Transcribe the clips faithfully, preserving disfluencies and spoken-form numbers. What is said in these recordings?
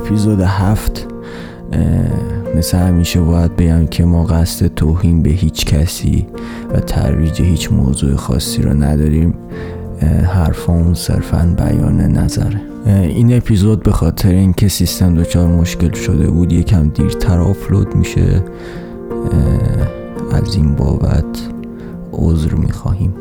اپیزود هفت مثل همیشه باید بگم که ما قصد توهین به هیچ کسی و ترویج هیچ موضوع خاصی رو نداریم. حرفامون صرفاً بیان نظره. این اپیزود به خاطر اینکه سیستم دچار مشکل شده بود یکم دیرتر آپلود میشه، از این بابت عذر میخواهیم.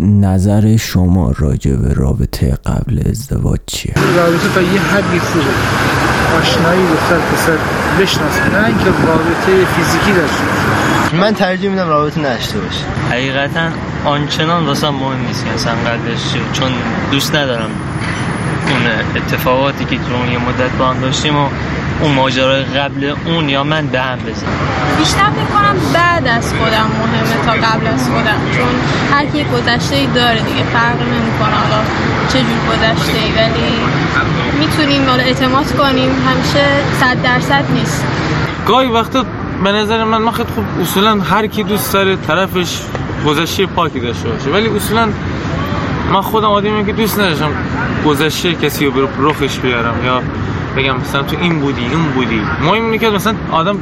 نظر شما راجع به رابطه قبل ازدواج چیه؟ رابطه تا یه حدی خوبه، آشنایی دختر پسر بشناسه، نه اینکه رابطه فیزیکی داشته باشه. من ترجیح میدم رابطه نشته باشه. حقیقتا آنچنان واسه مهم نیست که اصلا قبلش، چون دوست ندارم اون اتفاقاتی که تو اون یه مدت با هم داشتیم و اون ماجرای قبل اون یا من به هم بزنم. بیشتر میکنم بعد از خودم مهمه تا قبل از خودم، چون هر کی گذشته‌ای داره دیگه، فرق نمیکنه حالا چه جور گذشته‌ای، ولی میتونیم حالا اعتماد کنیم، همیشه صد درصد نیست. گاهی وقتا به نظر من من خیلی خوب، اصولا هر کی دوست داره طرفش گذشته پاکی داشته باشه، ولی اصولا من خودم آدمیم که دوست نداشتم گذشته کسی رو رخش بیارم یا بگم مثلا تو این بودی اون بودی. مهم اینه که مثلا آدم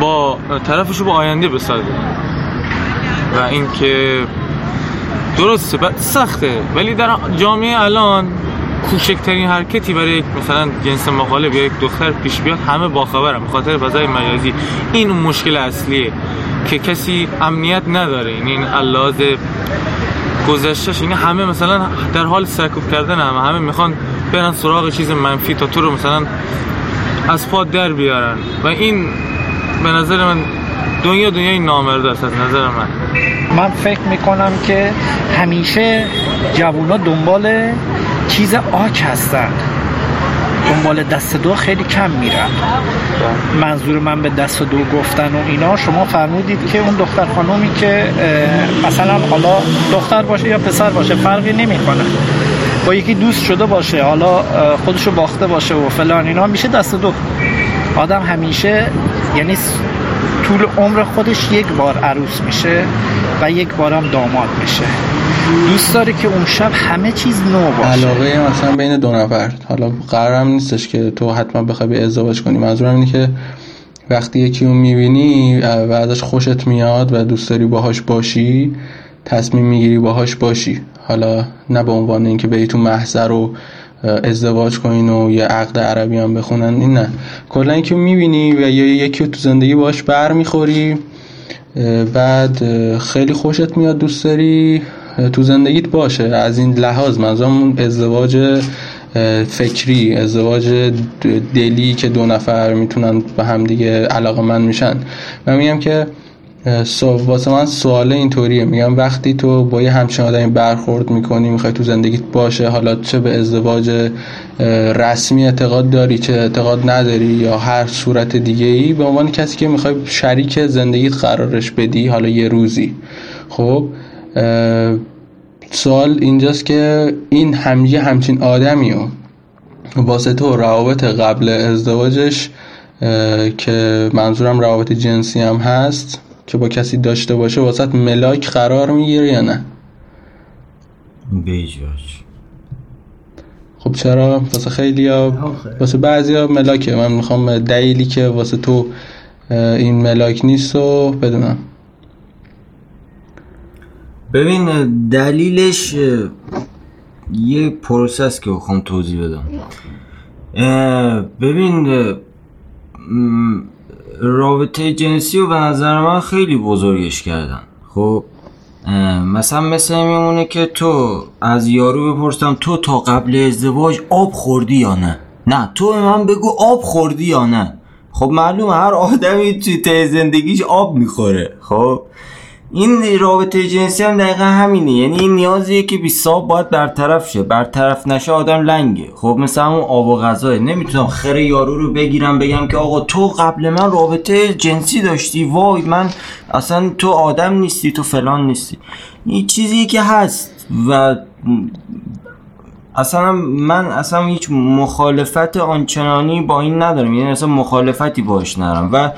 با طرفش با آینده بسازه و اینکه درسته سخته، ولی در جامعه الان کوچکترین حرکتی برای مثلا جنس مخالف یا یک دختر پیش بیاد همه باخبرن به خاطر فضای مجازی. این مشکل اصلیه که کسی امنیت نداره، یعنی این الواز گذشتهش، یعنی همه مثلا در حال سرکوب کردن، همه همه میخوان برن سراغ چیز منفی تا تو رو مثلا از پا در بیارن و این به نظر من دنیا دنیای نامرده است از نظر من. من فکر میکنم که همیشه جوونا دنبال چیز آک هستن، دنبال دست دو خیلی کم میرن. منظور من به دست دو گفتن و اینا، شما فرمودید که اون دختر خانومی که مثلا حالا دختر باشه یا پسر باشه فرقی نمیکنه، با یکی دوست شده باشه، حالا خودشو باخته باشه و فلان اینا، میشه دست دو. آدم همیشه یعنی طول عمر خودش یک بار عروس میشه و یک بارم داماد میشه، دوست داره که اون شب همه چیز نو باشه. علاقه مثلا بین دو نفر، حالا قرارم نیستش که تو حتما بخوای به ازدواج کنی، منظورم اینه که وقتی یکی اون میبینی و ازش خوشت میاد و دوست داری باهاش باشی، تصمیم میگیری باهاش باشی، حالا نه به عنوان اینکه بری تو محضر و ازدواج کنین و یه عقد عربی هم بخونن، این نه، کلا اینکه میبینی و یا یکی تو زندگی باهاش بر میخوری، بعد خیلی خوشت میاد، دوست داری تو زندگیت باشه. از این لحاظ منظورم ازدواج فکری، ازدواج دلی که دو نفر میتونن به همدیگه علاقه‌مند میشن. من میگم که واسه من سوال اینطوریه، میگم وقتی تو با یه همچین آدمی برخورد میکنی، میخوای تو زندگیت باشه، حالا چه به ازدواج رسمی اعتقاد داری چه اعتقاد نداری یا هر صورت دیگه ای، به عنوان کسی که میخوای شریک زندگیت قرارش بدی حالا یه روزی، خب سوال اینجاست که این همجه همچین آدمیو واسه تو روابط قبل ازدواجش، که منظورم روابط جنسی هم هست، که با کسی داشته باشه واسه ملاک قرار میگیره یا نه؟ بیجاش. خب چرا؟ واسه خیلی ها، واسه بعضی ها ملاکه. من میخوام دلیلی که واسه تو این ملاک نیست و بدونم. ببین دلیلش یه پروسه است که بخوام توضیح بدم. ببین رابطه جنسی رو به نظر من خیلی بزرگش کردن. خب مثلا مثل میمونه که تو از یارو بپرسم تو تا قبل ازدواج آب خوردی یا نه، نه تو من بگو آب خوردی یا نه. خب معلومه هر آدمی توی ته زندگیش آب میخوره. خب این رابطه جنسی هم دقیقا همینه، یعنی این نیازیه که بی ساب باید برطرف شه، برطرف نشه آدم لنگه. خب مثلا اون آب و غذاه، نمیتونم خره یارو رو بگیرم بگم که آقا تو قبل من رابطه جنسی داشتی، وای من اصلا تو آدم نیستی، تو فلان نیستی. این چیزی که هست و اصلا من اصلا هیچ مخالفت آنچنانی با این ندارم، یعنی اصلا مخالفتی باش ندارم و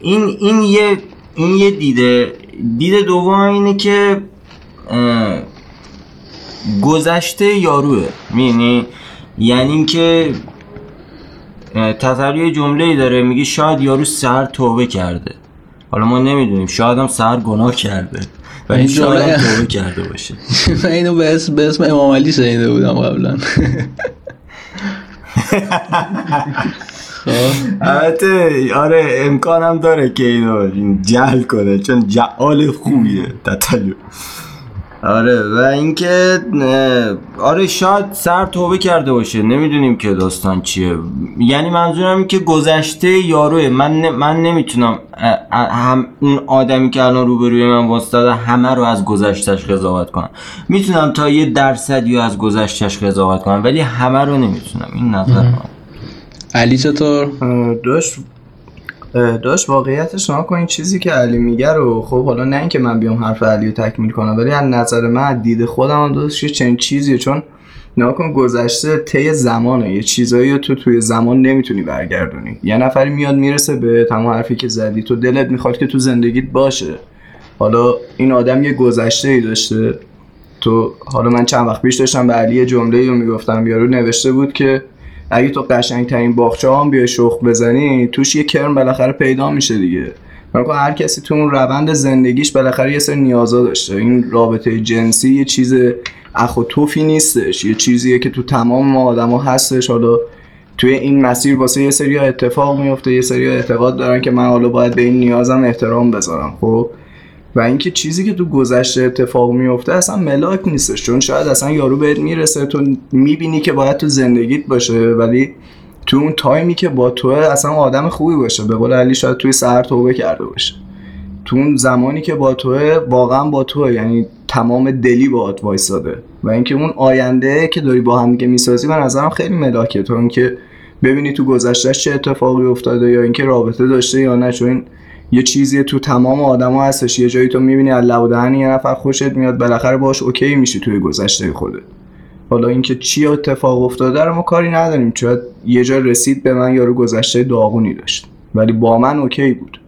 این این یه این یه دیده. دید دوم اینه که گذشته یاروه، یعنی یعنی اینکه تطری جمله‌ای داره میگه شاید یارو سحر توبه کرده، حالا ما نمیدونیم، شاید هم سحر گناه کرده و این شاید هم توبه کرده باشه. من اینو به اسم به اسم امام علی شنیده بودم قبلا. البته آره امکان هم داره که اینو جعل کنه چون جعال خوبیه تطری. آره و اینکه آره شاید سر توبه کرده باشه، نمیدونیم که داستان چیه، یعنی منظورم این که گذشته یاروه. من ن... من نمیتونم هم اون آدمی که الان روبروی من واسطه همه رو از گذشتهش قضاوت کنم، میتونم تا یه درصدی از گذشتهش قضاوت کنم ولی همه رو نمیتونم. این نظر من. علی چطور؟ داشت داشت واقعیتش نها کنین چیزی که علی میگه رو. خب حالا نه اینکه من بیام حرف علی رو تکمیل کنم ولی از نظر من دید خودم هم داشت یه چنین چیزیه، چون نها کن گذشته طی زمانه، یه چیزایی رو تو توی زمان نمیتونی برگردونی. یه نفری میاد میرسه به تمام حرفی که زدی، تو دلت میخواد که تو زندگیت باشه، حالا این آدم یه گذشته‌ای داشته. تو حالا من چند وقت پیش داشتم به علی جمله‌ای رو میگفتم، یارو نوشته بود که اگه تو قشنگترین باغچه‌ها هم بیای شخ بزنی توش یه کرم بالاخره پیدا میشه دیگه. مثلا هر کسی تو اون روند زندگیش بالاخره یه سری نیازا داشته. این رابطه جنسی یه چیز اخ و توفی نیستش، یه چیزیه که تو تمام ما آدما هستش. حالا توی این مسیر واسه یه سری اتفاق میفته، یه سری اعتقاد دارن که من حالا باید به این نیازم احترام بذارم. خب و اینکه چیزی که تو گذشته اتفاق میفته اصلا ملاک نیستش، چون شاید اصلا یارو بهت میرسه، تو میبینی که باید تو زندگیت باشه ولی تو اون تایمی که با توه اصلا آدم خوبی باشه. به قول علی شاید توی سحر توبه کرده باشه، تو اون زمانی که با توه واقعا با توه، یعنی تمام دلی باهات وایساده. و اینکه اون آینده که داری با هم دیگه میسازی به نظرم خیلی ملاکه، تو اینکه ببینی تو گذشتهش چه اتفاقی افتاده یا اینکه رابطه داشته یا نه، چون یه چیزی تو تمام آدما هستش. یه جایی تو میبینی از لب و دهن یه نفر خوشت میاد، بالاخره باهاش اوکی میشی توی گذشته خوده. حالا اینکه چی اتفاق افتاده رو ما کاری نداریم، چون یه جا رسید به من یارو گذشته داغونی داشت ولی با من اوکی بود.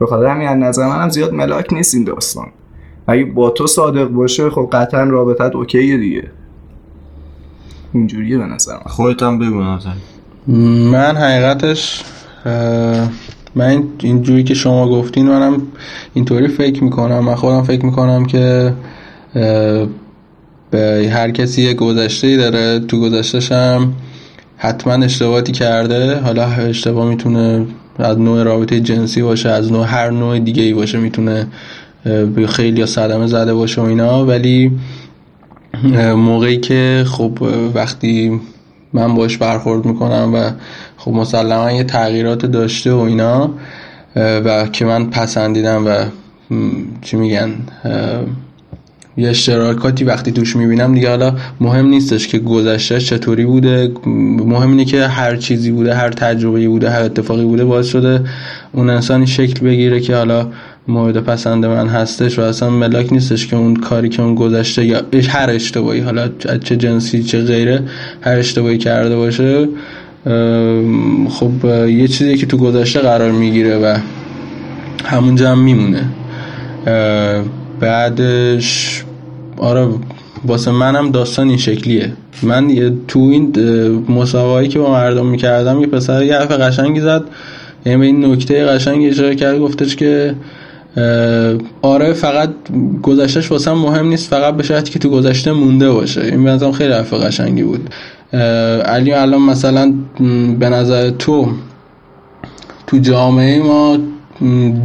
بخاطر همین از نظر منم زیاد ملاک نیست این داستان. اگه با تو صادق باشه خب قطعا رابطت اوکیه دیگه. اینجوریه به نظر من. خودت هم بگو نظر. من حقیقتش اه... من اینجوری که شما گفتین منم اینطوری فکر میکنم. من خودم فکر میکنم که به هر کسی یه گذشته‌ای داره، تو گذشته‌ش هم حتما اشتباهاتی کرده. حالا اشتباه میتونه از نوع رابطه جنسی باشه، از نوع هر نوع دیگه‌ای باشه، میتونه به خیلی صدمه زده باشه و اینا. ولی موقعی که خب وقتی من باش برخورد میکنم و خب مسلما یه تغییرات داشته و اینا و که من پسندیدم و چی میگن یه اشتراکاتی وقتی توش میبینم دیگه، حالا مهم نیستش که گذشته چطوری بوده، مهم اینه که هر چیزی بوده، هر تجربه‌ای بوده، هر اتفاقی بوده باعث شده اون انسانی شکل بگیره که حالا مورد پسند من هستش و اصلا ملاک نیستش که اون کاری که اون گذشته یا هر اشتباهی، حالا چه جنسی چه غیره، هر اشتباهی کرده باشه خب یه چیزی که تو گذشته قرار میگیره و همونجا هم میمونه. بعدش آره واسه منم داستان این شکلیه. من تو این مسابقه‌ای که با مردم میکردم یه پسر یه حرف قشنگی زد، یعنی به این نکته قشنگی اشاره کرد، گفتش که آره فقط گذشتهش واسه هم مهم نیست، فقط به شرطی که تو گذشته مونده باشه. این به نظرم خیلی حرف قشنگی بود. علی الان مثلا به نظر تو تو جامعه ما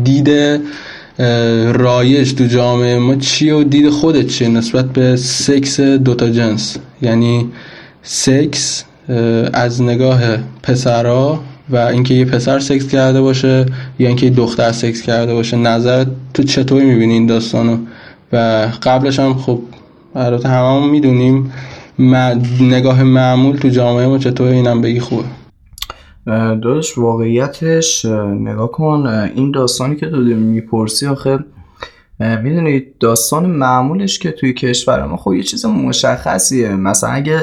دیده رایج تو جامعه ما چیه و دید خودت چیه نسبت به سکس دوتا جنس؟ یعنی سکس از نگاه پسرها و اینکه یه پسر سکس کرده باشه یا اینکه یه دختر سکس کرده باشه، نظر تو چطوری میبینی این داستانو؟ و قبلش هم خب البته هممون میدونیم نگاه معمول تو جامعه ما چطوری، اینم بگی خوبه. داداش واقعیتش نگاه کن این داستانی که تو میپرسی، آخه میدونی داستان معمولش که توی کشور ما خب یه چیز مشخصیه. مثلا اگه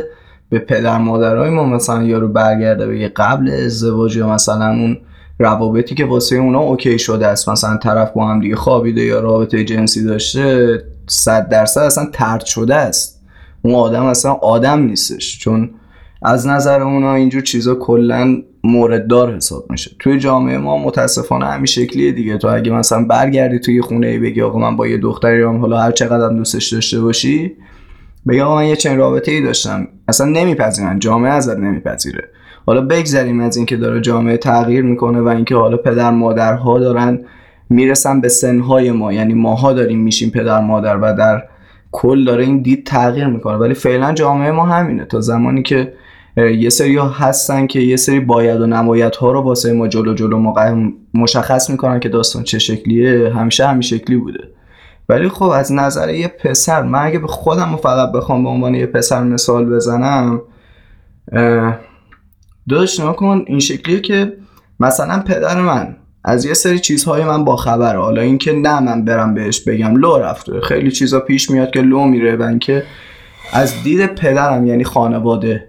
به پدر مادرای ما مثلا یارو برگرده بگه قبل ازدواج یا مثلا اون روابطی که واسه اونا اوکی شده است، مثلا طرف با هم دیگه خوابیده یا رابطه جنسی داشته، صد درصد اصلا طرد شده است. اون آدم اصلا آدم نیستش، چون از نظر اونا اینجور چیزا کلن مورددار حساب میشه. توی جامعه ما متاسفانه همین شکلیه دیگه. تو اگه مثلا برگردی توی خونه ای بگی آقا من با یه دختری هم حالا هر چقدر دوستش داشته باشی، بگی آقا من یه چنین رابطه‌ای داشتم، اصلا نمیپذیرن، جامعه ازت نمیپذیره. حالا بگذریم از اینکه داره جامعه تغییر میکنه و اینکه حالا پدر مادرها دارن میرسن به سنهای ما، یعنی ماها داریم میشیم پدر مادر و در کل داره این دید تغییر میکنه، ولی فعلا جامعه ما همینه. تا زمانی که یه سری ها هستن که یه سری باید و نباید ها رو واسه ما جلو جلو مشخص میکنن که داستان چه شکلیه، همیشه همین شکلی بوده. ولی خب از نظر یه پسر، من اگه به خودم فقط بخوام به عنوان یه پسر مثال بزنم، داداش نگاه کن این شکلیه که مثلا پدر من از یه سری چیزهای من با خبره، حالا اینکه نه من برم بهش بگم لو رفته، خیلی چیزا پیش میاد که لو میره، و اینکه از دید پدرم یعنی خانواده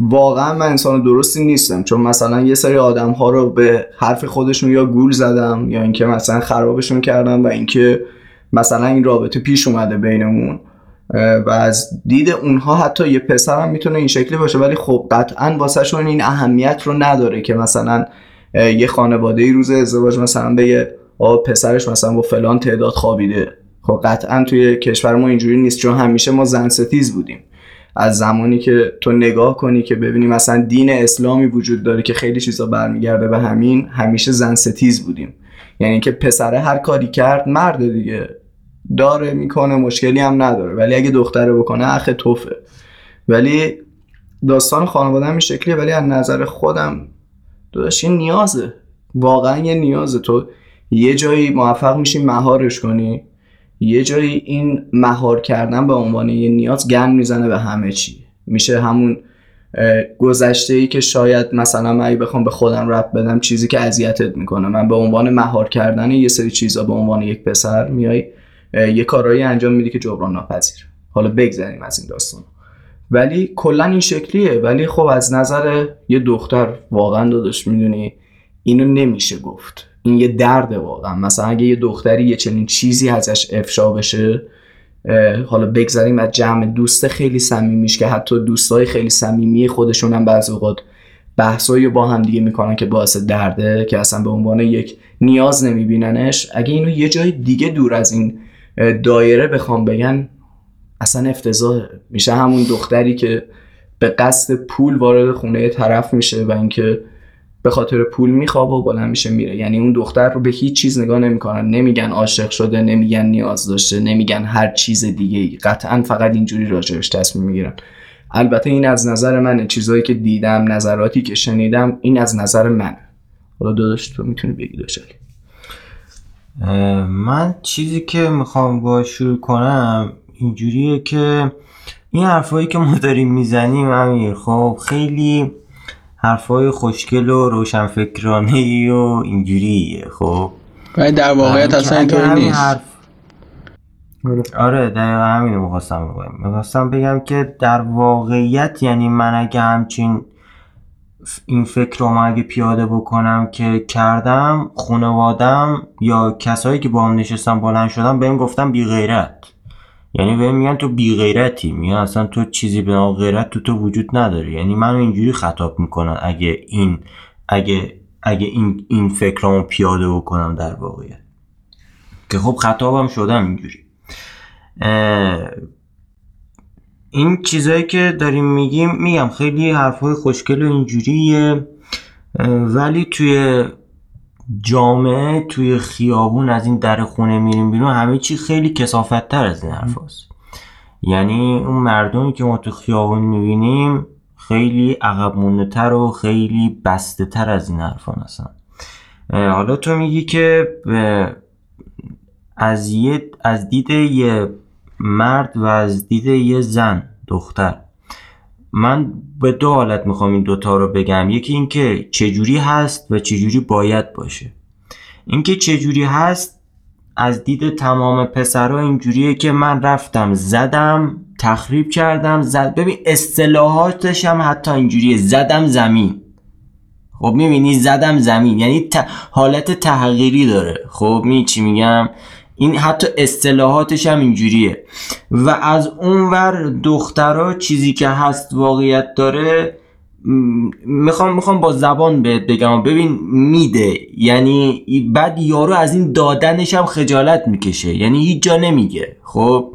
واقعا من انسان درستی نیستم، چون مثلا یه سری آدم‌ها رو به حرف خودشون یا گول زدم یا اینکه مثلا خرابشون کردم و اینکه مثلا این رابطه پیش اومده بینمون، و از دید اونها حتی یه پسرم میتونه این شکلی باشه. ولی خب قطعاً واسهشون این اهمیت رو نداره که مثلا یه خانواده‌ای روز ازدواج مثلا بگه آ پسرش مثلا با فلان تعداد خوابیده. خب قطعاً توی کشور ما اینجوری نیست، چون همیشه ما زن ستیز بودیم. از زمانی که تو نگاه کنی که ببینی مثلا دین اسلامی وجود داره که خیلی چیزا برمیگرده به همین، همیشه زن ستیز بودیم، یعنی که پسره هر کاری کرد مرد دیگه داره میکنه، مشکلی هم نداره، ولی اگه دختره بکنه اخ توفه. ولی داستان خانواده هم این شکلیه. ولی از نظر خودم داداش یه نیازه، واقعا یه نیازه. تو یه جایی موفق میشی مهارش کنی، یه جایی این مهار کردن به عنوان یه نیاز گن میزنه به همه چی، میشه همون گذشته‌ای که شاید مثلا من بخوام به خودم رب بدم، چیزی که اذیتت میکنه، من به عنوان مهار کردن یه سری چیزا به عنوان یک پسر میای یه کارایی انجام میدی که جبران ناپذیر. حالا بگذریم از این داستان، ولی کلا این شکلیه. ولی خب از نظر یه دختر واقعا داداش میدونی اینو نمیشه گفت، این یه درده واقعا. مثلا اگه یه دختری یه چنین چیزی ازش افشا بشه، حالا بگذاریم از جمع دوست خیلی صمیمیش که حتی دوستای خیلی صمیمی خودشون هم بعضی اوقات بحثایی با هم دیگه میکنن که باعث درده، که اصلا به عنوان یک نیاز نمیبیننش، اگه اینو یه جای دیگه دور از این دایره بخوام بگن اصلا افتضاحه. میشه همون دختری که به قصد پول وارد خونه طرف میشه و اینکه به خاطر پول میخوابه و بلند میشه میره، یعنی اون دختر رو به هیچ چیز نگاه نمیکنن، نمیگن عاشق شده، نمیگن نیاز داشته، نمیگن هر چیز دیگه‌ای، قطعاً فقط اینجوری راجعش تصمیم میگیرن. البته این از نظر منه، چیزایی که دیدم، نظراتی که شنیدم، این از نظر منه. حالا داداش تو میتونی بگی داشتی. من چیزی که میخوام با شروع کنم اینجوریه که این حرفایی که ما داریم میزنیم امیر، خب خیلی حرفای خوشگل و روشنفکرانه‌ای و اینجوریه، خب ولی در واقعیت اصلا اینطور نیست. حرف... آره دقیقا همینه میخواستم بگم میخواستم بگم که در واقعیت یعنی من اگه همچین این فکر رو من اگه پیاده بکنم که کردم، خانوادم یا کسایی که با هم نشستم بلند شدم بهم گفتم بی غیرت، یعنی بهم میگن تو بی غیرتی، میگن اصلا تو چیزی به نام غیرت تو تو وجود نداری. یعنی منو اینجوری خطاب میکنن اگه این اگه اگه این این فکرامو پیاده بکنم در واقع، که خب خطابم شدم اینجوری. این چیزایی که داریم میگیم میگم خیلی حرفای خوشگل و اینجوریه، ولی توی جامعه توی خیابون از این در خونه میریم بیرون همه چی خیلی کثافت‌تر از این حرف هست. یعنی اون مردمی که ما تو خیابون میبینیم خیلی عقب مونده‌تر و خیلی بسته تر از این حرف هستن. حالا تو میگی که از یه از دید یه مرد و از دید یه زن دختر، من به دو حالت میخوام این دوتا رو بگم. یکی این که چجوری هست و چجوری باید باشه. این که چجوری هست از دید تمام پسرها اینجوریه که من رفتم زدم تخریب کردم زد. ببین اصطلاحاتش هم حتی اینجوریه، زدم زمین. خب میبینی زدم زمین یعنی ت... حالت تحقیری داره. خب می چی میگم این حتی اصطلاحاتش هم اینجوریه. و از اونور دخترها چیزی که هست واقعیت داره، میخوام میخوام با زبان بهت بگم، ببین میده، یعنی بعد یارو از این دادنش هم خجالت میکشه، یعنی هیچ جا نمیگه. خب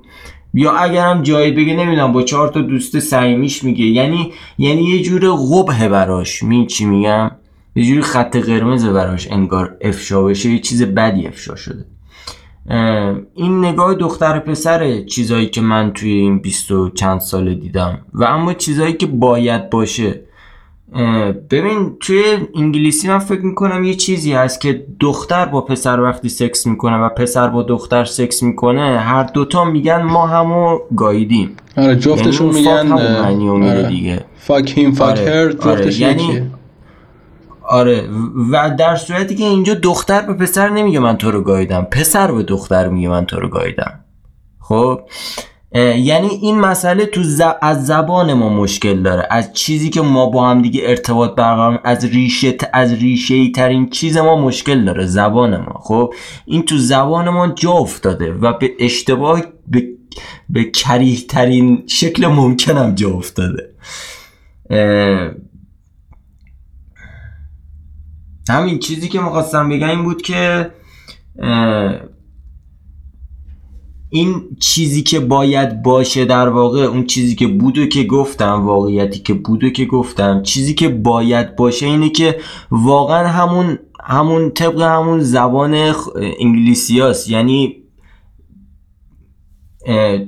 یا اگرم جایی بگه نمیدونم با چهار تا دوست صمیمیش میگه، یعنی یعنی یه جور قبه براش، می چی میگم، یه جوری خط قرمز براش انگار افشا بشه، یه چیز بدی افشا شده. این نگاه دختر پسر چیزایی که من توی این بیست و چند ساله دیدم. و اما چیزایی که باید باشه، ببین توی انگلیسی من فکر میکنم یه چیزی هست که دختر با پسر وقتی سکس میکنه و پسر با دختر سکس میکنه، هر دوتا میگن ما همو گاییدیم. آره جفتشون میگن آره دیگه فاک هیم فاک هر، جفتش یکیه. آره و در صورتی که اینجا دختر به پسر نمیگه من تو رو گاییدم، پسر به دختر میگه من تو رو گاییدم. خب یعنی این مسئله تو ز... از زبان ما مشکل داره، از چیزی که ما با هم دیگه ارتباط برقرار، از ریشه ت... از ریشه‌ای ترین چیز ما مشکل داره، زبان ما. خب این تو زبان ما جا افتاده و به اشتباه به, به کریه ترین شکل ممکن هم جا افتاده. اه... همین چیزی که می‌خواستم بگم این بود که این چیزی که باید باشه در واقع اون چیزی که بودو که گفتم، واقعیتی که بودو که گفتم، چیزی که باید باشه اینه که واقعا همون همون طبق همون زبان انگلیسی هست. یعنی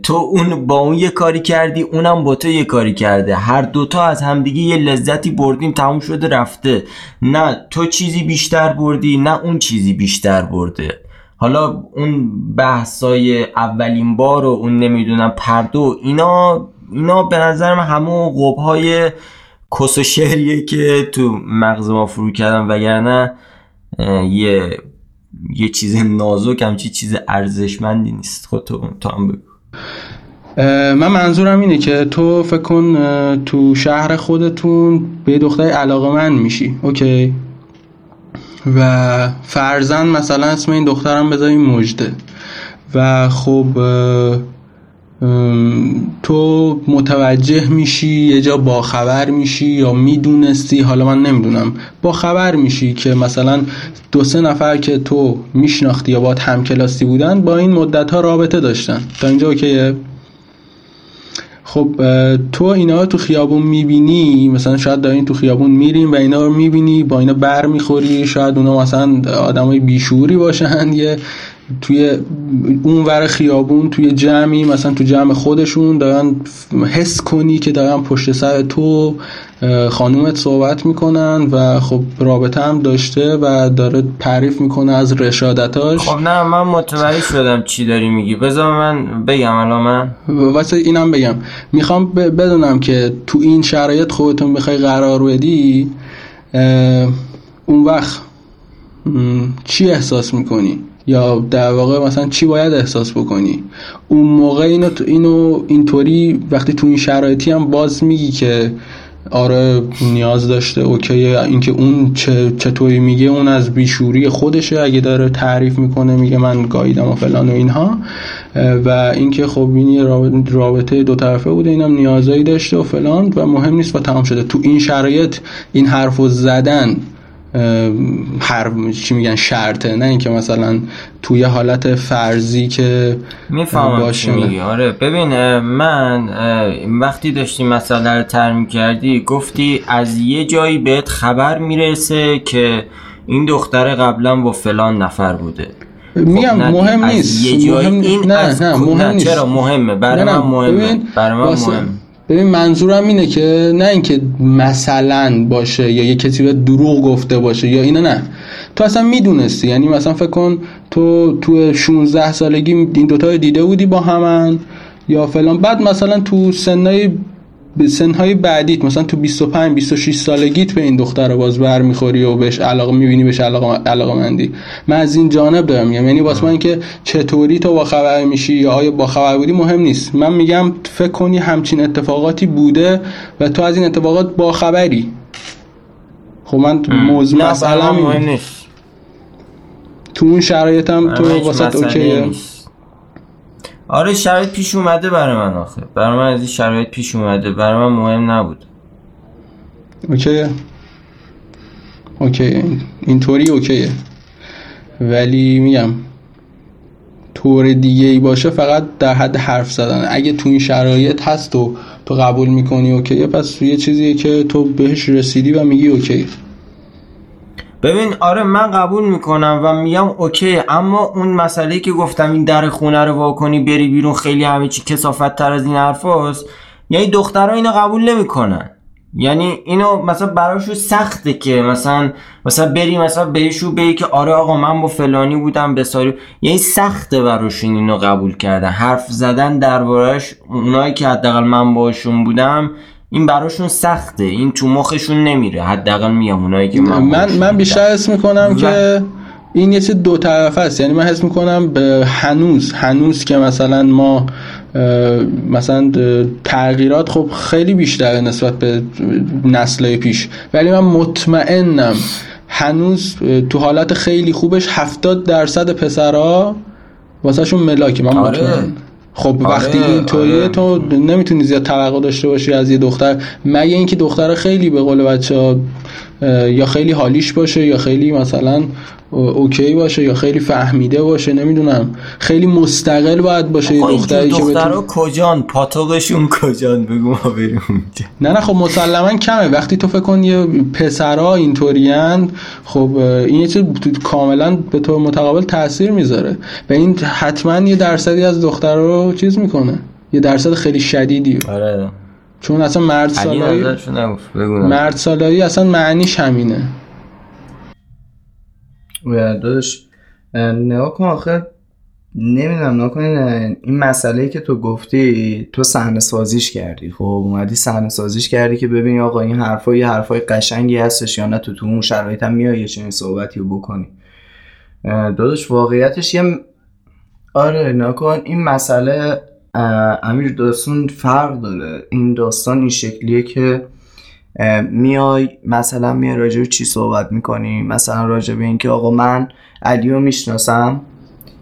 تو اون با اون یه کاری کردی، اونم با تو یه کاری کرده، هر دوتا از همدیگه یه لذتی بردیم، تموم شده رفته. نه تو چیزی بیشتر بردی، نه اون چیزی بیشتر برده. حالا اون بحثای اولین بار و اون نمیدونم پردو اینا اینا به نظرم همون قبهای کس و شعریه که تو مغز ما فرو کردن، وگرنه یه یه چیز نازک همچی چیز ارزشمندی نیست. خود تو تا هم بگو. من منظورم اینه که تو فکر کن تو شهر خودتون به دختر علاقه‌مند میشی، اوکی، و فرضاً مثلا اسم این دخترم بذاریم مجده، و خب تو متوجه میشی، یه جا باخبر میشی یا میدونستی، حالا من نمیدونم، باخبر میشی که مثلا دو سه نفر که تو میشناختی یا باید همکلاسی بودن با این مدت ها رابطه داشتن. تا اینجا اوکیه؟ خب تو اینا تو خیابون میبینی، مثلا شاید دارین تو خیابون میریم و اینا رو میبینی، با اینا بر میخوری، شاید اونا مثلا آدم های بیشعوری باشن، یه توی اون ور خیابون توی جمعی مثلا تو جمع خودشون دارن، حس کنی که دارن پشت سر تو خانومت صحبت میکنن و خب رابطه هم داشته و داره تعریف میکنه از رشادتاش. خب نه من متوجه شدم چی داری میگی، بذار من بگم. الان من واسه اینم بگم میخوام بدونم که تو این شرایط خودتون میخوای قرار بدی، اون وقت چی احساس میکنی یا در واقع مثلا چی باید احساس بکنی اون موقع؟ اینو اینو اینطوری وقتی تو این شرایطی هم باز میگی که آره نیاز داشته، اوکیه. اینکه اون چه چطوری میگه، اون از بیشوری خودشه، اگه داره تعریف میکنه میگه من گاییدم و فلان و اینها، و اینکه خب این رابطه دو طرفه بوده، اینم نیازایی داشته و فلان و مهم نیست و تمام شده. تو این شرایط این حرفو زدن هر چی میگن شرطه، نه اینکه مثلا توی حالت فرضی که میفهمم چی میگی. آره ببین من وقتی داشتی مسئله رو ترمیم کردی گفتی از یه جایی بهت خبر میرسه که این دختر قبلا با فلان نفر بوده. میگم مهم نیست، مهم این نه از... نه مهم نه. نیست. چرا مهمه؟ برای من مهمه، برای من باسه... مهمه. ببین منظورم اینه که نه اینکه مثلا باشه یا یه کسی به دروغ گفته باشه یا اینا، نه تو اصلا میدونستی. یعنی مثلا فکر کن تو تو شانزده سالگی این دوتا رو دیده بودی با همن یا فلان، بعد مثلا تو سنهای سنهای بعدیت مثلا تو بیست و پنج بیست و شش سالگیت به این دختر رو باز برمیخوری و بهش علاقه میبینی، بهش علاقه علاقه‌مندی. من از این جانب دارم میگم، یعنی واسه من که چطوری تو با خبر میشی یا آیا با خبر بودی مهم نیست. من میگم فکر کنی همچین اتفاقاتی بوده و تو از این اتفاقات با خبری. خب من موضوع مثلا مهم نیست. تو اون شرایط هم تو واسط اوکیه؟ آره شرایط پیش اومده برای من، آخه برای من از این شرایط پیش اومده، برای من مهم نبود. اوکیه اوکیه اینطوری اوکیه، ولی میگم طور دیگه ای باشه فقط در حد حرف زدن. اگه تو این شرایط هست و تو قبول میکنی اوکیه، پس یه چیزیه که تو بهش رسیدی و میگی اوکیه. ببین آره من قبول میکنم و میگم اوکی، اما اون مسئله که گفتم این در خونه رو وا کنی بری بیرون خیلی همه چی کثافت تر از این حرف هست، یعنی دخترها اینو قبول نمیکنن، یعنی اینو مثلا براشون سخته که مثلا مثلا بری مثلا بهشو بگی که آره آقا من با فلانی بودم بساری، یعنی سخته براشون اینو قبول کردن، حرف زدن درباره‌اش. اونایی که حداقل من باشون بودم این براشون سخته، این تو مخشون نمیره، حداقل میام اونایی که من من, من بیشتر حس میکنم و... که این یه چیز دو طرفه است. یعنی من حس میکنم هنوز هنوز که مثلا ما مثلا تغییرات خب خیلی بیشتره نسبت به نسل‌های پیش، ولی من مطمئنم هنوز تو حالت خیلی خوبش هفتاد درصد پسرها واسه شون ملاکه. من آره. مطمئنم خب آره، وقتی اینطوریه آره. تو نمیتونی زیاد توقع داشته باشی از یه دختر، مگه اینکه دختر خیلی به قول بچه‌ها یا خیلی حالیش باشه یا خیلی مثلا اوکی باشه یا خیلی فهمیده باشه، نمیدونم، خیلی مستقل باید باشه یه دختری که دخترها کجان پاتوقشون کجان بگو ما بریم اونجا. نه نه خب مسلماً کمه. وقتی تو فکر کن یه پسرا اینطورین، خب این یه چیز کاملاً به طور متقابل تاثیر میذاره و این حتماً یه درصدی از دخترها رو چیز میکنه، یه درصد خیلی شدیدی. آره چون اصلا مرد سالاری مرد سالاری اصلا معنیش همینه. داداش نگاه کن آخه، نمیدونم نگاه کن این مسئلهی که تو گفتی تو صحنه سازیش کردی، خب اومدی صحنه سازیش کردی که ببینی آقا این حرفا یه حرفای قشنگی هستش یا نه، تو تو اون شرایط هم میای یه چنین صحبتی رو بکنی. داداش واقعیتش یه آره نگاه کن این مسئله امیر داستان فرق داره. این داستان این شکلیه که میای مثلا میای راجع به چی صحبت میکنی، مثلا راجع به این که آقا من علیو میشناسم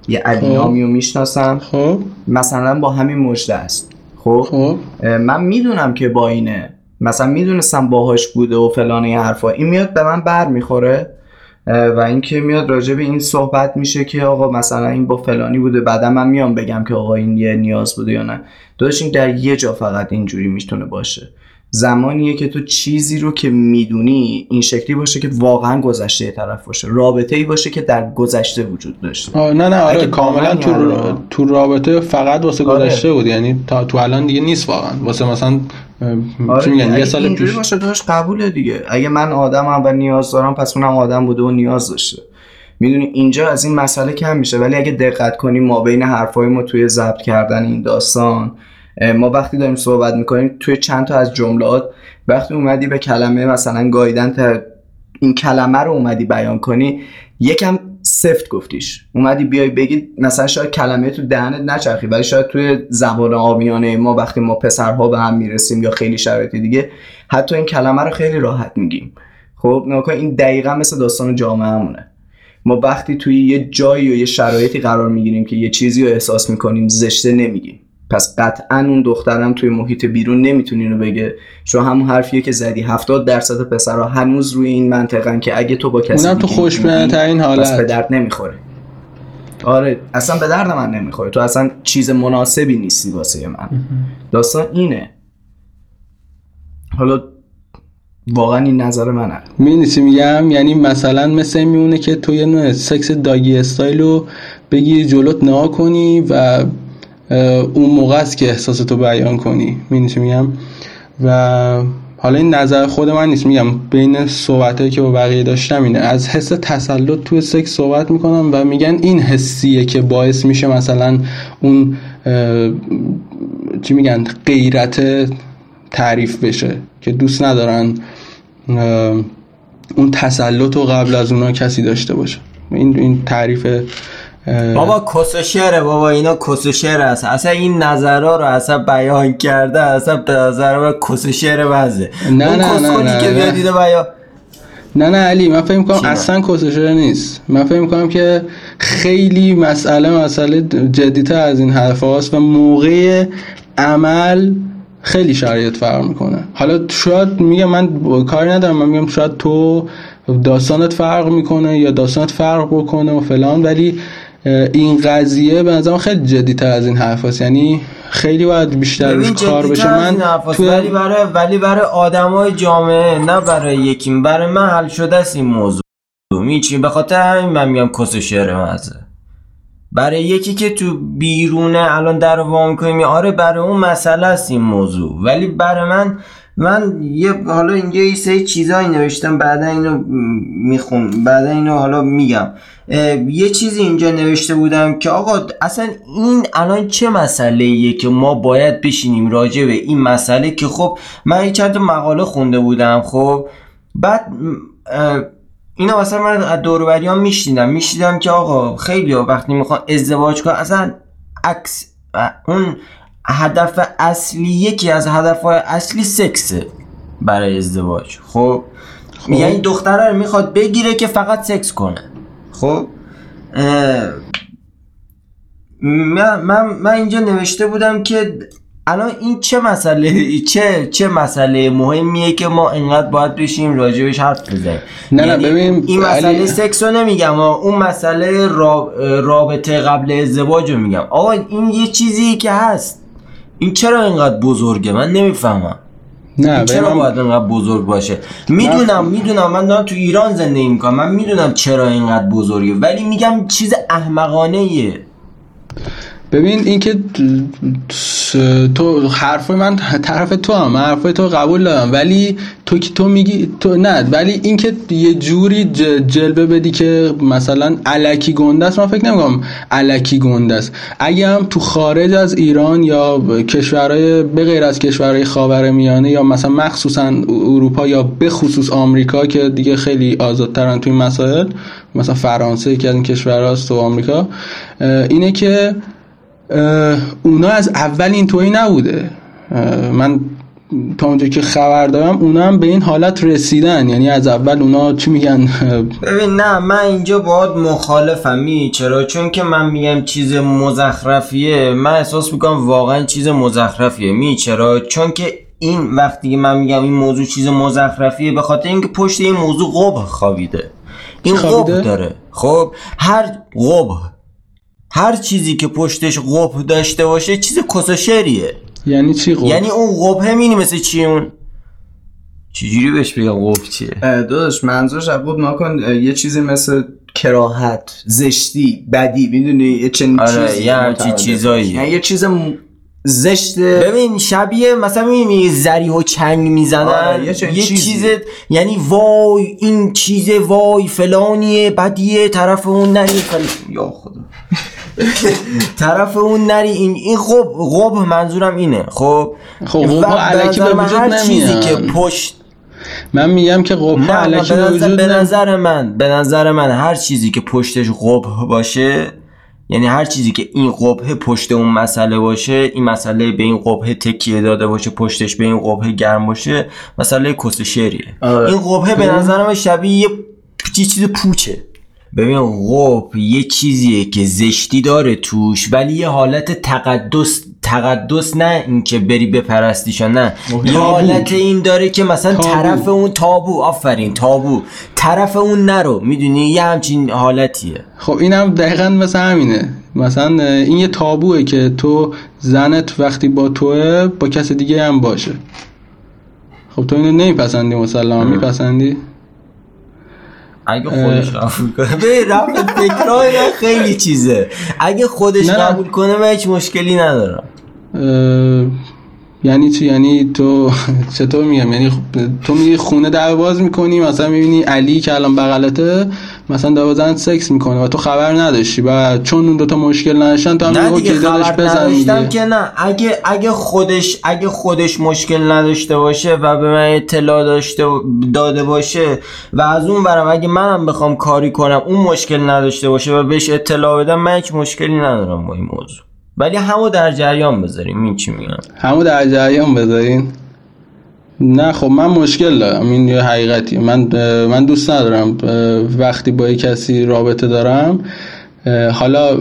یا علی نامیو میشناسم، خب مثلا با همین مژده است، خب من میدونم که با اینه، مثلا میدونستم باهاش بوده و فلانه این حرفا، این میاد به من بر میخوره و اینکه میاد راجع به این صحبت میشه که آقا مثلا این با فلانی بوده، بعدا من میام بگم که آقا این یه نیاز بوده یا نه. داداش این در یه جا فقط اینجوری میتونه باشه، زمانیه که تو چیزی رو که میدونی این شکلی باشه که واقعا گذشته طرف باشه، رابطه‌ای باشه که در گذشته وجود داشته. نه نه آره کاملا تو را... تو رابطه فقط واسه آره. گذشته بود، یعنی تا تو الان دیگه نیست واقعا واسه مثلا آره. چی میگن یه سال پیش باشه داش قبوله دیگه. اگه من آدمم و نیاز دارم پس اونم آدم بوده و نیاز داشته، میدونی اینجا از این مسئله کم میشه. ولی اگه دقت کنیم ما بین حرفای ما توی ضبط کردن این داستان، ما وقتی داریم صحبت میکنیم توی چند تا از جملات، وقتی اومدی به کلمه مثلا گایدن تا این کلمه رو اومدی بیان کنی یکم سفت گفتیش، اومدی بیای بگی مثلا شاید کلمه تو دهنت نچرخی، ولی شاید توی زبان عامیانه ما وقتی ما پسرها به هم میرسیم یا خیلی شرایط دیگه حتی این کلمه رو خیلی راحت میگیم. خب نکن این دقیقا مثل داستان جامعه‌مونه، ما وقتی توی یه جایی و یه شرایطی قرار میگیریم که یه چیزی رو احساس میکنیم زشته نمیگیم. پس قطعاً اون دخترم توی محیط بیرون نمیتونه اینو بگه، چون همون حرفیه که زدی هفتاد درصد پسرها هنوز روی این منطقن که اگه تو با کسی اونم تو خوشبین‌ترین حالت بس به درد نمیخوره. آره اصلا به درد من نمیخوره، تو اصلا چیز مناسبی نیستی واسه من. داستان اینه. حالا واقعا این نظر منه. می‌دونی میگم یعنی مثلا مثل میونه که تو یه نوع سکس داگی استایلو بگیری جلوت نها کنی و اون موقع است که احساساتو بیان کنی. میدونی چی میگم؟ و حالا این نظر خود من نیست، میگم بین صحبتایی که با بقیه داشتم اینه، از حس تسلط توی سکس صحبت میکنم و میگن این حسیه که باعث میشه مثلا اون چی میگن غیرت تعریف بشه که دوست ندارن اون تسلطو قبل از اونا کسی داشته باشه. این این تعریف بابا کس و شعره، بابا اینا کس و شعر هست، اصلا این نظرها رو اصلا بیان کرده اصلا به نظر من کس و شعر وزه. نه نه نه نه نه نه نه نه علی من فهم کنم اصلا کسشوره نیست، من فهم کنم که خیلی مسئله مسئله جدیتر از این حرف هاست و موقع عمل خیلی شرایط فرق میکنه. حالا شاید میگم من کاری ندارم، من میگم شاید تو داستانت فرق میکنه یا داستانت فرق بکنه و فلان، ولی این قضیه به نظرم خیلی جدی‌تر از این حرف هست، یعنی خیلی باید بیشتر روش کار بشه. من تو ولی برای ولی برای آدمای جامعه، نه برای یکی، برای من حل شده است این موضوع. میچین به خاطر همین من میگم کس شعر مزه. برای یکی که تو بیرونه الان در وام کنیم، آره برای اون مسئله است این موضوع، ولی برای من من یه حالا اینجا یه سری چیزایی نوشتم، بعدا اینو میخونم، بعدا اینو حالا میگم. یه چیزی اینجا نوشته بودم که آقا اصلا این الان چه مسئله‌ایه که ما باید بشینیم راجع به این مسئله، که خب من چند تا مقاله خونده بودم، خب بعد اینا اصلا من از دور و بریام میشنیدم میشنیدم که آقا خیلی‌ها وقتی میخوان ازدواج کنن اصلا عکس اون هدف اصلی، یکی از هدف‌های اصلی سکسه برای ازدواج. خب یعنی دختره رو میخواد بگیره که فقط سکس کنه. خب من من من اینجا نوشته بودم که الان این چه مسئله چه چه مسئله مهمیه که ما اینقدر باید بشیم راجعش حرف بزنیم. نه یعنی نه ببین این مسئله علی... سکس رو نمیگم، اون مسئله رابطه قبل ازدواج رو میگم. آقا این یه چیزی که هست، این چرا اینقدر بزرگه؟ من نمیفهمم. نه چرا باید اینقدر بزرگ باشه؟ میدونم میدونم من دارم تو ایران زندگی میکنم، من میدونم چرا اینقدر بزرگه، ولی میگم چیز احمقانه ایه. ببین اینکه تو حرفای من طرف تو هم، من حرفای تو قبول دارم، ولی تو که تو میگی تو نه، ولی اینکه یه جوری جلوه بدی که مثلا الکی گنده است، من فکر نمی‌کنم الکی گنده است. اگه هم تو خارج از ایران یا کشورهای به غیر از کشورهای خاورمیانه یا مثلا مخصوصا اروپا یا به خصوص آمریکا که دیگه خیلی آزادترن توی این مسائل، مثلا فرانسه یکی از این کشورهاست و آمریکا، اینه که اونا از اول اینطوری نبوده. من تا اونجا که خبر دارم اونا هم به این حالت رسیدن، یعنی از اول اونا چی میگن. ببین نه من اینجا باهات مخالفم. می چرا؟ چون که من میگم چیز مزخرفیه، من احساس میکنم واقعا چیز مزخرفیه. می چرا؟ چون که این وقتی که من میگم این موضوع چیز مزخرفیه، به خاطر اینکه پشت این موضوع قبح خوابیده. این قبح داره. خب هر قبح، هر چیزی که پشتش قبح داشته باشه چیز کساشریه. یعنی چی قبح؟ یعنی اون قبحه مینی مثل چی اون؟ چجوری بهش بگم قبح چیه؟ داداش منظورش قبح نکن، یه چیزی مثل کراهت، زشتی، بدی، میدونی چنین چیزی. آره یه همچین چیزایی، یعنی یه چیز زشته. ببین شبیه مثلا میبینی زریح و چنگ میزنن، یه چیز، یعنی وای این چیزه، وای فلانیه، بدیه، طرف اون نری، یا خدا طرف اون نری. این این خب قبح منظورم اینه. خب خب قبح الکی به وجود نمیاد، چیزی که پشت من میگم که قبح الکی به وجود نمیاد. به نظر من به نظر من هر چیزی که پشتش قبح باشه، یعنی هر چیزی که این قبح پشت اون مسئله باشه، این مسئله به این قبح تکیه داده باشه، پشتش به این قبح گرم باشه، مسئله کس شعریه. این قبح به نظرم شبیه یه چیز پوچه. ببین قبح یه چیزیه که زشتی داره توش، ولی یه حالت تقدس، تقدس نه اینکه بری بپرستیش، نه یه حالت این داره که مثلا تابو. طرف اون تابو، آفرین تابو، طرف اون نرو، میدونی یه همچین حالتیه. خب اینم دقیقاً مثل همینه، مثلا این یه تابوئه که تو زنت وقتی با توه با کس دیگه هم باشه. خب تو اینو نمیپسندی مسلماً، میپسندی؟ اگه خودش قبول کنه به رفع فکرای من خیلی چیزه. اگه خودش قبول کنه من هیچ مشکلی ندارم. یعنی چی؟ یعنی تو چطور میگم، یعنی تو میری خونه در باز میکنی، مثلا میبینی علی که الان بغلته مثلا داره زن سکس میکنه و تو خبر نداشتی، و چون اون دوتا مشکل نداشتن تو هم میگو که دلش بزن میگه که نه. اگه اگه خودش اگه خودش مشکل نداشته باشه و به من اطلاع داشته داده باشه، و از اون برم اگه منم بخوام کاری کنم اون مشکل نداشته باشه و بهش اطلاع بدم، من هیچ مشکلی ندارم با این موضوع. ولی همو در جریان بذاریم. این چی میگم؟ همو در جریان بذارین. نه خب من مشکل دارم، این یه حقیقتی، من من دوست ندارم وقتی با کسی رابطه دارم، حالا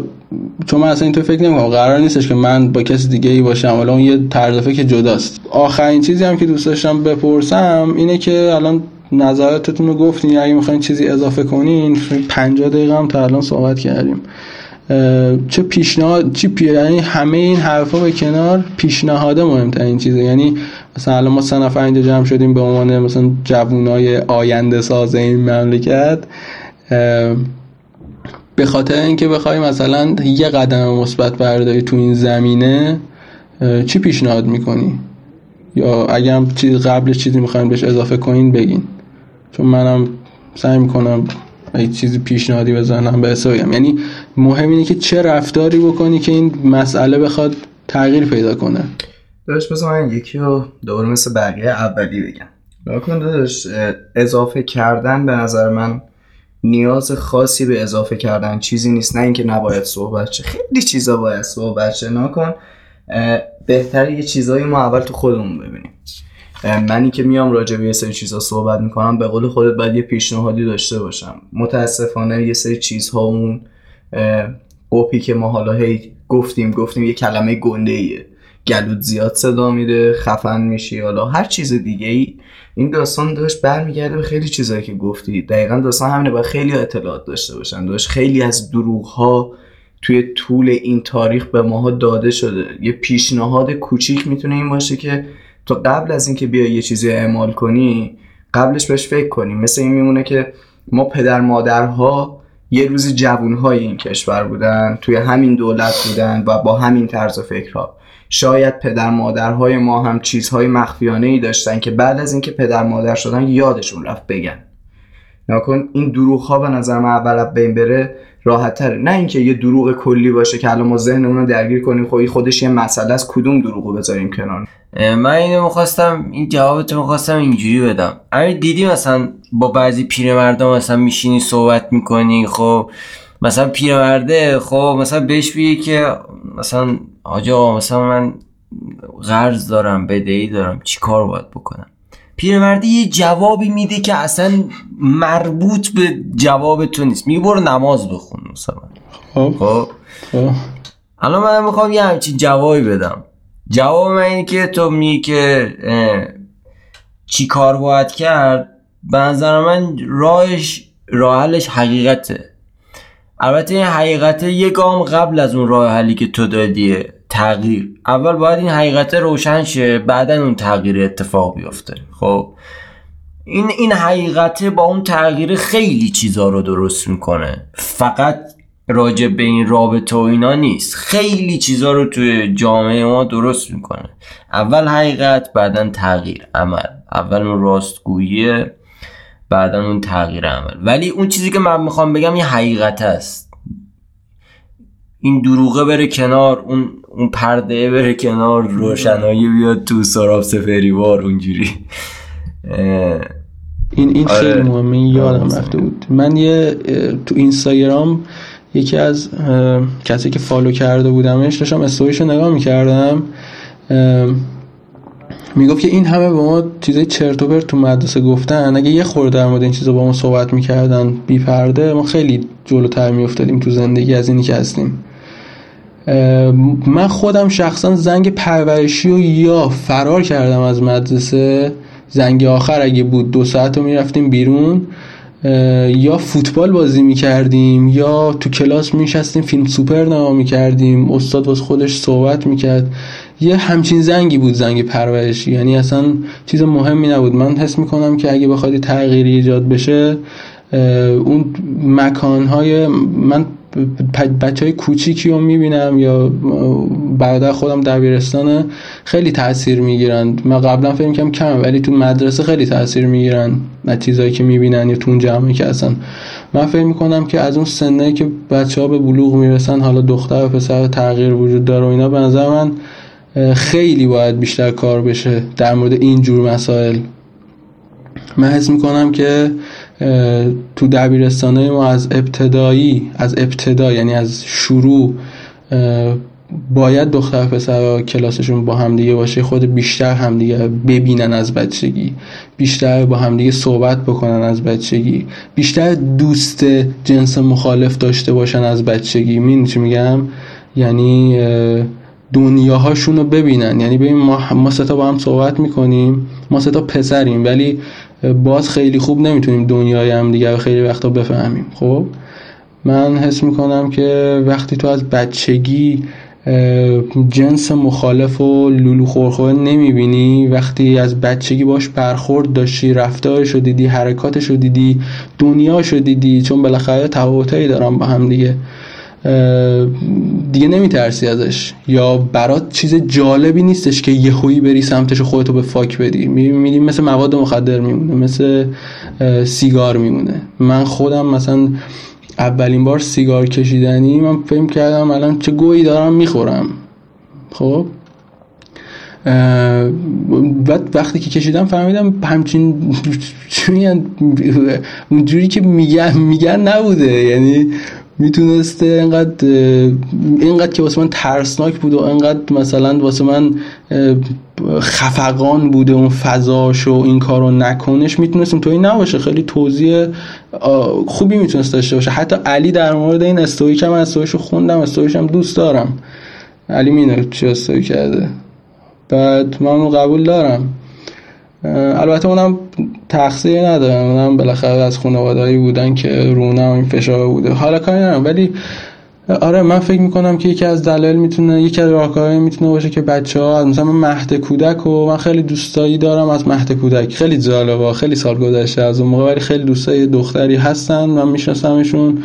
چون من اصلا این تو فکر نمی‌کنم، قرار نیستش که من با کسی دیگه ای باشم، حالا اون یه طرز فکر جداست. آخرین چیزی هم که دوست داشتم بپرسم اینه که الان نظراتتون رو گفتین، اگه می‌خواین چیزی اضافه کنین، پنجاه دقیقه هم تا الان صحبت کردیم، چه پیشنهاد چی پی... یعنی همه این حرفا به کنار، پیشنهاد مهمترین چیزه. یعنی مثلا الان ما سه نفر اینجا جمع شدیم به عنوان مثلا جوانای آینده ساز این مملکت، به خاطر اینکه بخوایم مثلا یه قدم مثبت برداری تو این زمینه، چی پیشنهاد میکنی؟ یا اگر چیز قبلش چیزی میخواین بهش اضافه کنین بگین، چون منم سعی میکنم یه چیزی پیشنهادی بزنم به حسابم. یعنی مهم اینه که چه رفتاری بکنی که این مسئله بخواد تغییر پیدا کنه. داداش بذار من یکی رو دوباره مثل بقیه اولی بگم. نکن داداش، اضافه کردن به نظر من نیاز خاصی به اضافه کردن چیزی نیست، نه اینکه نباید صحبت شه، خیلی چیزا باید صحبت شه. نکن بهتره یه چیزایی ما اول تو خودمون ببینیم. منی که میام راجع به یه سری چیزا صحبت میکنم، به قول خودت باید یه پیشنهادی داشته باشم. متاسفانه یه سری چیزها اون قپی که ما حالا هی گفتیم گفتیم یه کلمه گنده‌ایه، گلوت زیاد صدا میده، خفن میشی، حالا هر چیز دیگه ای. این داستان داشت برمیگرده به خیلی چیزایی که گفتی. دقیقاً داستان همینه، باید خیلی اطلاعات داشته باشن. داشت خیلی از دروغ‌ها توی طول این تاریخ به ماها داده شده. یه پیشنهاد کوچیک میتونه این باشه که تو قبل از اینکه بیای یه چیزی اعمال کنی، قبلش بهش فکر کنی. مثل این میمونه که ما پدر مادرها یه روزی جوانهای این کشور بودن، توی همین دولت بودن و با همین طرز فکرها. شاید پدر مادرهای ما هم چیزهای مخفیانه‌ای داشتن که بعد از اینکه پدر مادر شدن یادشون رفت بگن. نکن این دروغ‌ها به نظر من اول از بین بره راحت‌تره، نه اینکه یه دروغ کلی باشه که الان ما ذهنمون رو درگیر کنیم، خب خودش یه مسئله است، کدوم دروغو بذاریم کنار. من اینو می‌خواستم، این جوابتو می‌خواستم اینجوری بدم. اگه دیدی مثلا با بعضی پیرمردا مثلا میشینی صحبت می‌کنی، خب مثلا پیرمرده، خب مثلا بهش بگی که مثلا آجا مثلا من قرض دارم، بدهی دارم، چیکار باید بکنم؟ پیرمردی یه جوابی میده که اصلا مربوط به جواب تو نیست، میگه برو نماز بخون مثلا. خب الان من میخوام یه همچین جوابی بدم. جواب من اینه که تو میگی که چی کار باید کرد، به نظر من راهش راه حلش حقیقته. البته این حقیقته یه گام قبل از اون راه حلی که تو دادیه، تغییر. اول باید این حقیقت روشن شه، بعدن اون تغییر اتفاق بیفته. خب این این حقیقت با اون تغییر خیلی چیزا رو درست میکنه، فقط راجع به این رابطه و اینا نیست، خیلی چیزا رو توی جامعه ما درست میکنه. اول حقیقت، بعدن تغییر عمل. اول اون راستگویی، بعدن اون تغییر عمل. ولی اون چیزی که من میخوام بگم یه حقیقت است. این دروغه بره کنار، اون اون پرده بره کنار، روشنایی بیاد تو، سراب سفریوار اونجوری. این این خیلی مهمه، یادم رفته بود. من یه تو اینستاگرام یکی از کسی که فالو کرده بودمش، داشتم استوریشو نگاه می‌کردم، میگفت که این همه به ما چیزای چرت و پرت تو مدرسه گفتن، اگه یه خورده در مورد این چیزا با ما صحبت می‌کردن بی پرده، ما خیلی جلوتر می‌افتادیم تو زندگی از اینی که هستیم. من خودم شخصا زنگ پرورشی رو یا فرار کردم از مدرسه، زنگ آخر اگه بود دو ساعت رو میرفتیم بیرون، یا فوتبال بازی میکردیم، یا تو کلاس میشستیم فیلم سوپرنوا میکردیم، استاد واسه خودش صحبت میکرد. یه همچین زنگی بود، زنگ پرورشی. یعنی اصلا چیز مهمی نبود. من حس میکنم که اگه بخواد تغییری ایجاد بشه، اون مکانهای من بچهای کوچیکی رو میبینم، یا برادر خودم دبیرستانه، خیلی تاثیر میگیرن. من قبلا فکر می‌کردم کم، ولی تو مدرسه خیلی تاثیر میگیرن از چیزایی که میبینن یا تو اون جمعی که هستن. من فکر می‌کنم که از اون سنی که بچه‌ها به بلوغ میرسن، حالا دختر و پسر تغییر وجود داره و اینا، به نظر من خیلی باید بیشتر کار بشه در مورد این جور مسائل. من حس می‌کنم که تو دبیرستان‌های ما از ابتدایی از ابتدا یعنی از شروع باید دختر پسرها کلاسشون با همدیگه باشه، خود بیشتر همدیگه ببینن از بچگی، بیشتر با همدیگه صحبت بکنن از بچگی، بیشتر دوست جنس مخالف داشته باشن از بچگی. میدونی چی میگم؟ یعنی دنیاهاشون رو ببینن. یعنی ببین ما ما سه تا با هم صحبت میکنیم، ما سه تا پسریم، ولی باز خیلی خوب نمیتونیم دنیای همدیگه رو خیلی وقتا بفهمیم. خب من حس میکنم که وقتی تو از بچگی جنس مخالف و لولو خورخور نمیبینی، وقتی از بچگی باش برخورد داشتی، رفتارشو دیدی، حرکاتشو دیدی، دنیاشو دیدی، چون بالاخره تفاوتایی دارن با هم دیگه، دیگه نمیترسی ازش، یا برات چیز جالبی نیستش که یه هویی بری سمتش و خودتو به فاک بدی. میبینیم مثل مواد مخدر میمونه، مثل سیگار میمونه. من خودم مثلا اولین بار سیگار کشیدنی من فهم کردم الان چه گویی دارم میخورم. خب بعد وقتی که کشیدم فهمیدم همچین اونجوری که میگن میگن نبوده. یعنی میتونسته اینقدر اینقدر که واسه من ترسناک بود و اینقدر مثلا واسه من خفقان بوده اون فضاش و این کارو نکنش، میتونستیم تو این نباشه. خیلی توضیح خوبی میتونست داشته باشه. حتی علی در مورد این استوریک هم استوریشو خوندم، استوریشم دوست دارم. علی مینر چی استوری کرده بعد منو قبول دارم. البته اونم تقصیر ندارم، اونم بالاخره از خانواده‌ای بودن که رونم این فشار بوده، حالا کاری ندارم. ولی آره من فکر میکنم که یکی از دلایل میتونه، یکی از راهکارهای میتونه باشه که بچه‌ها مثلا مهد کودک و من خیلی دوستایی دارم از مهد کودک، خیلی جالبه، خیلی سال گذشته از اون موقع، ولی خیلی دوستای دختری هستن من میشناسمشون،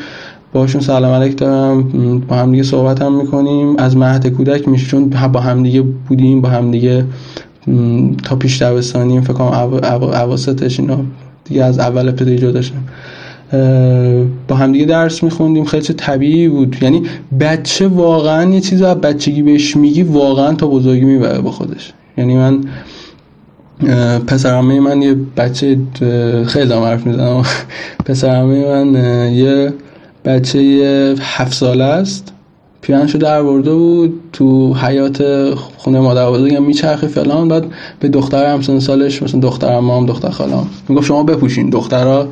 باشون سلام علیک دارم، با هم دیگه صحبت هم میکنیم از مهد کودک میشه، چون با هم دیگه بودیم، با هم دیگه تا پیش دبستانیم فکر کنم اواسطش، اینا دیگه از اول ابتدایی جدا شدیم، با هم دیگه درس میخوندیم، خیلی طبیعی بود. یعنی بچه واقعا یه چیزی از بچگی بهش میگی واقعا تا بزرگی میبره با خودش. یعنی من پسرعمه من یه بچه خیلی دارم حرف میزنم پسرعمه من یه بچه یه هفت ساله است، پیرنشو در برده بود تو حیات خونه مادر بزرگم میچرخه فلان، بعد به دختر همسن سالش، مثلا دخترم هم دختر خاله‌ام، میگفت شما بپوشین، دخترها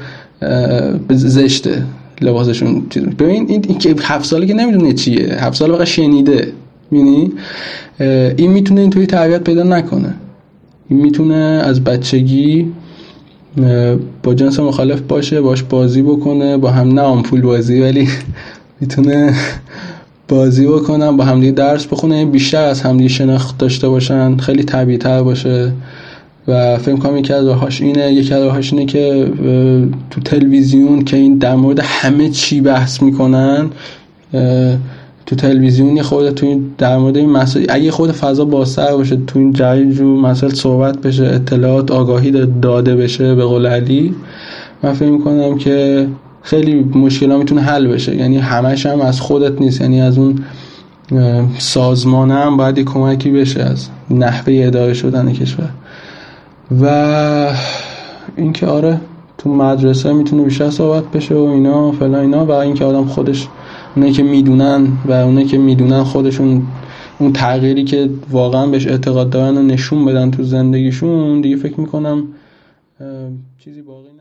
زشته لباسشون چیز. ببین این که هفت ساله که نمیدونه چیه، هفت ساله واقعا شنیده. یعنی این میتونه این توی تربیت پیدا نکنه، این میتونه از بچگی با جنس مخالف باشه، باش بازی بکنه، با هم نه آمپول بازی، ولی میتونه بازی بکنن، با همدیگه درس بخونه، بیشتر از همدیگه شناخت داشته باشن، خیلی طبیعی‌تر باشه. و فکر کنم یکی از راهاش اینه، یکی از راهاش اینه که تو تلویزیون که این در مورد همه چی بحث میکنن، تو تلویزیون خود تو این در مورد این مسائل اگه خود فضا بازتر باشه، تو این جایجو مسائل صحبت بشه، اطلاعات آگاهی داده بشه، به قول علی من فکر میکنم که خیلی مشکل‌ها میتونه حل بشه. یعنی همش هم از خودت نیست، یعنی از اون سازمان هم باید یه کمکی بشه، از نحوه اداره شدن کشور. و اینکه آره تو مدرسه میتونه بیشتر صحبت بشه و اینا فلان اینا، و اینکه آدم خودش، اونایی که میدونن و اونایی که میدونن خودشون اون تغییری که واقعا بهش اعتقاد دارن و نشون بدن تو زندگیشون، دیگه فکر میکنم چیزی باقی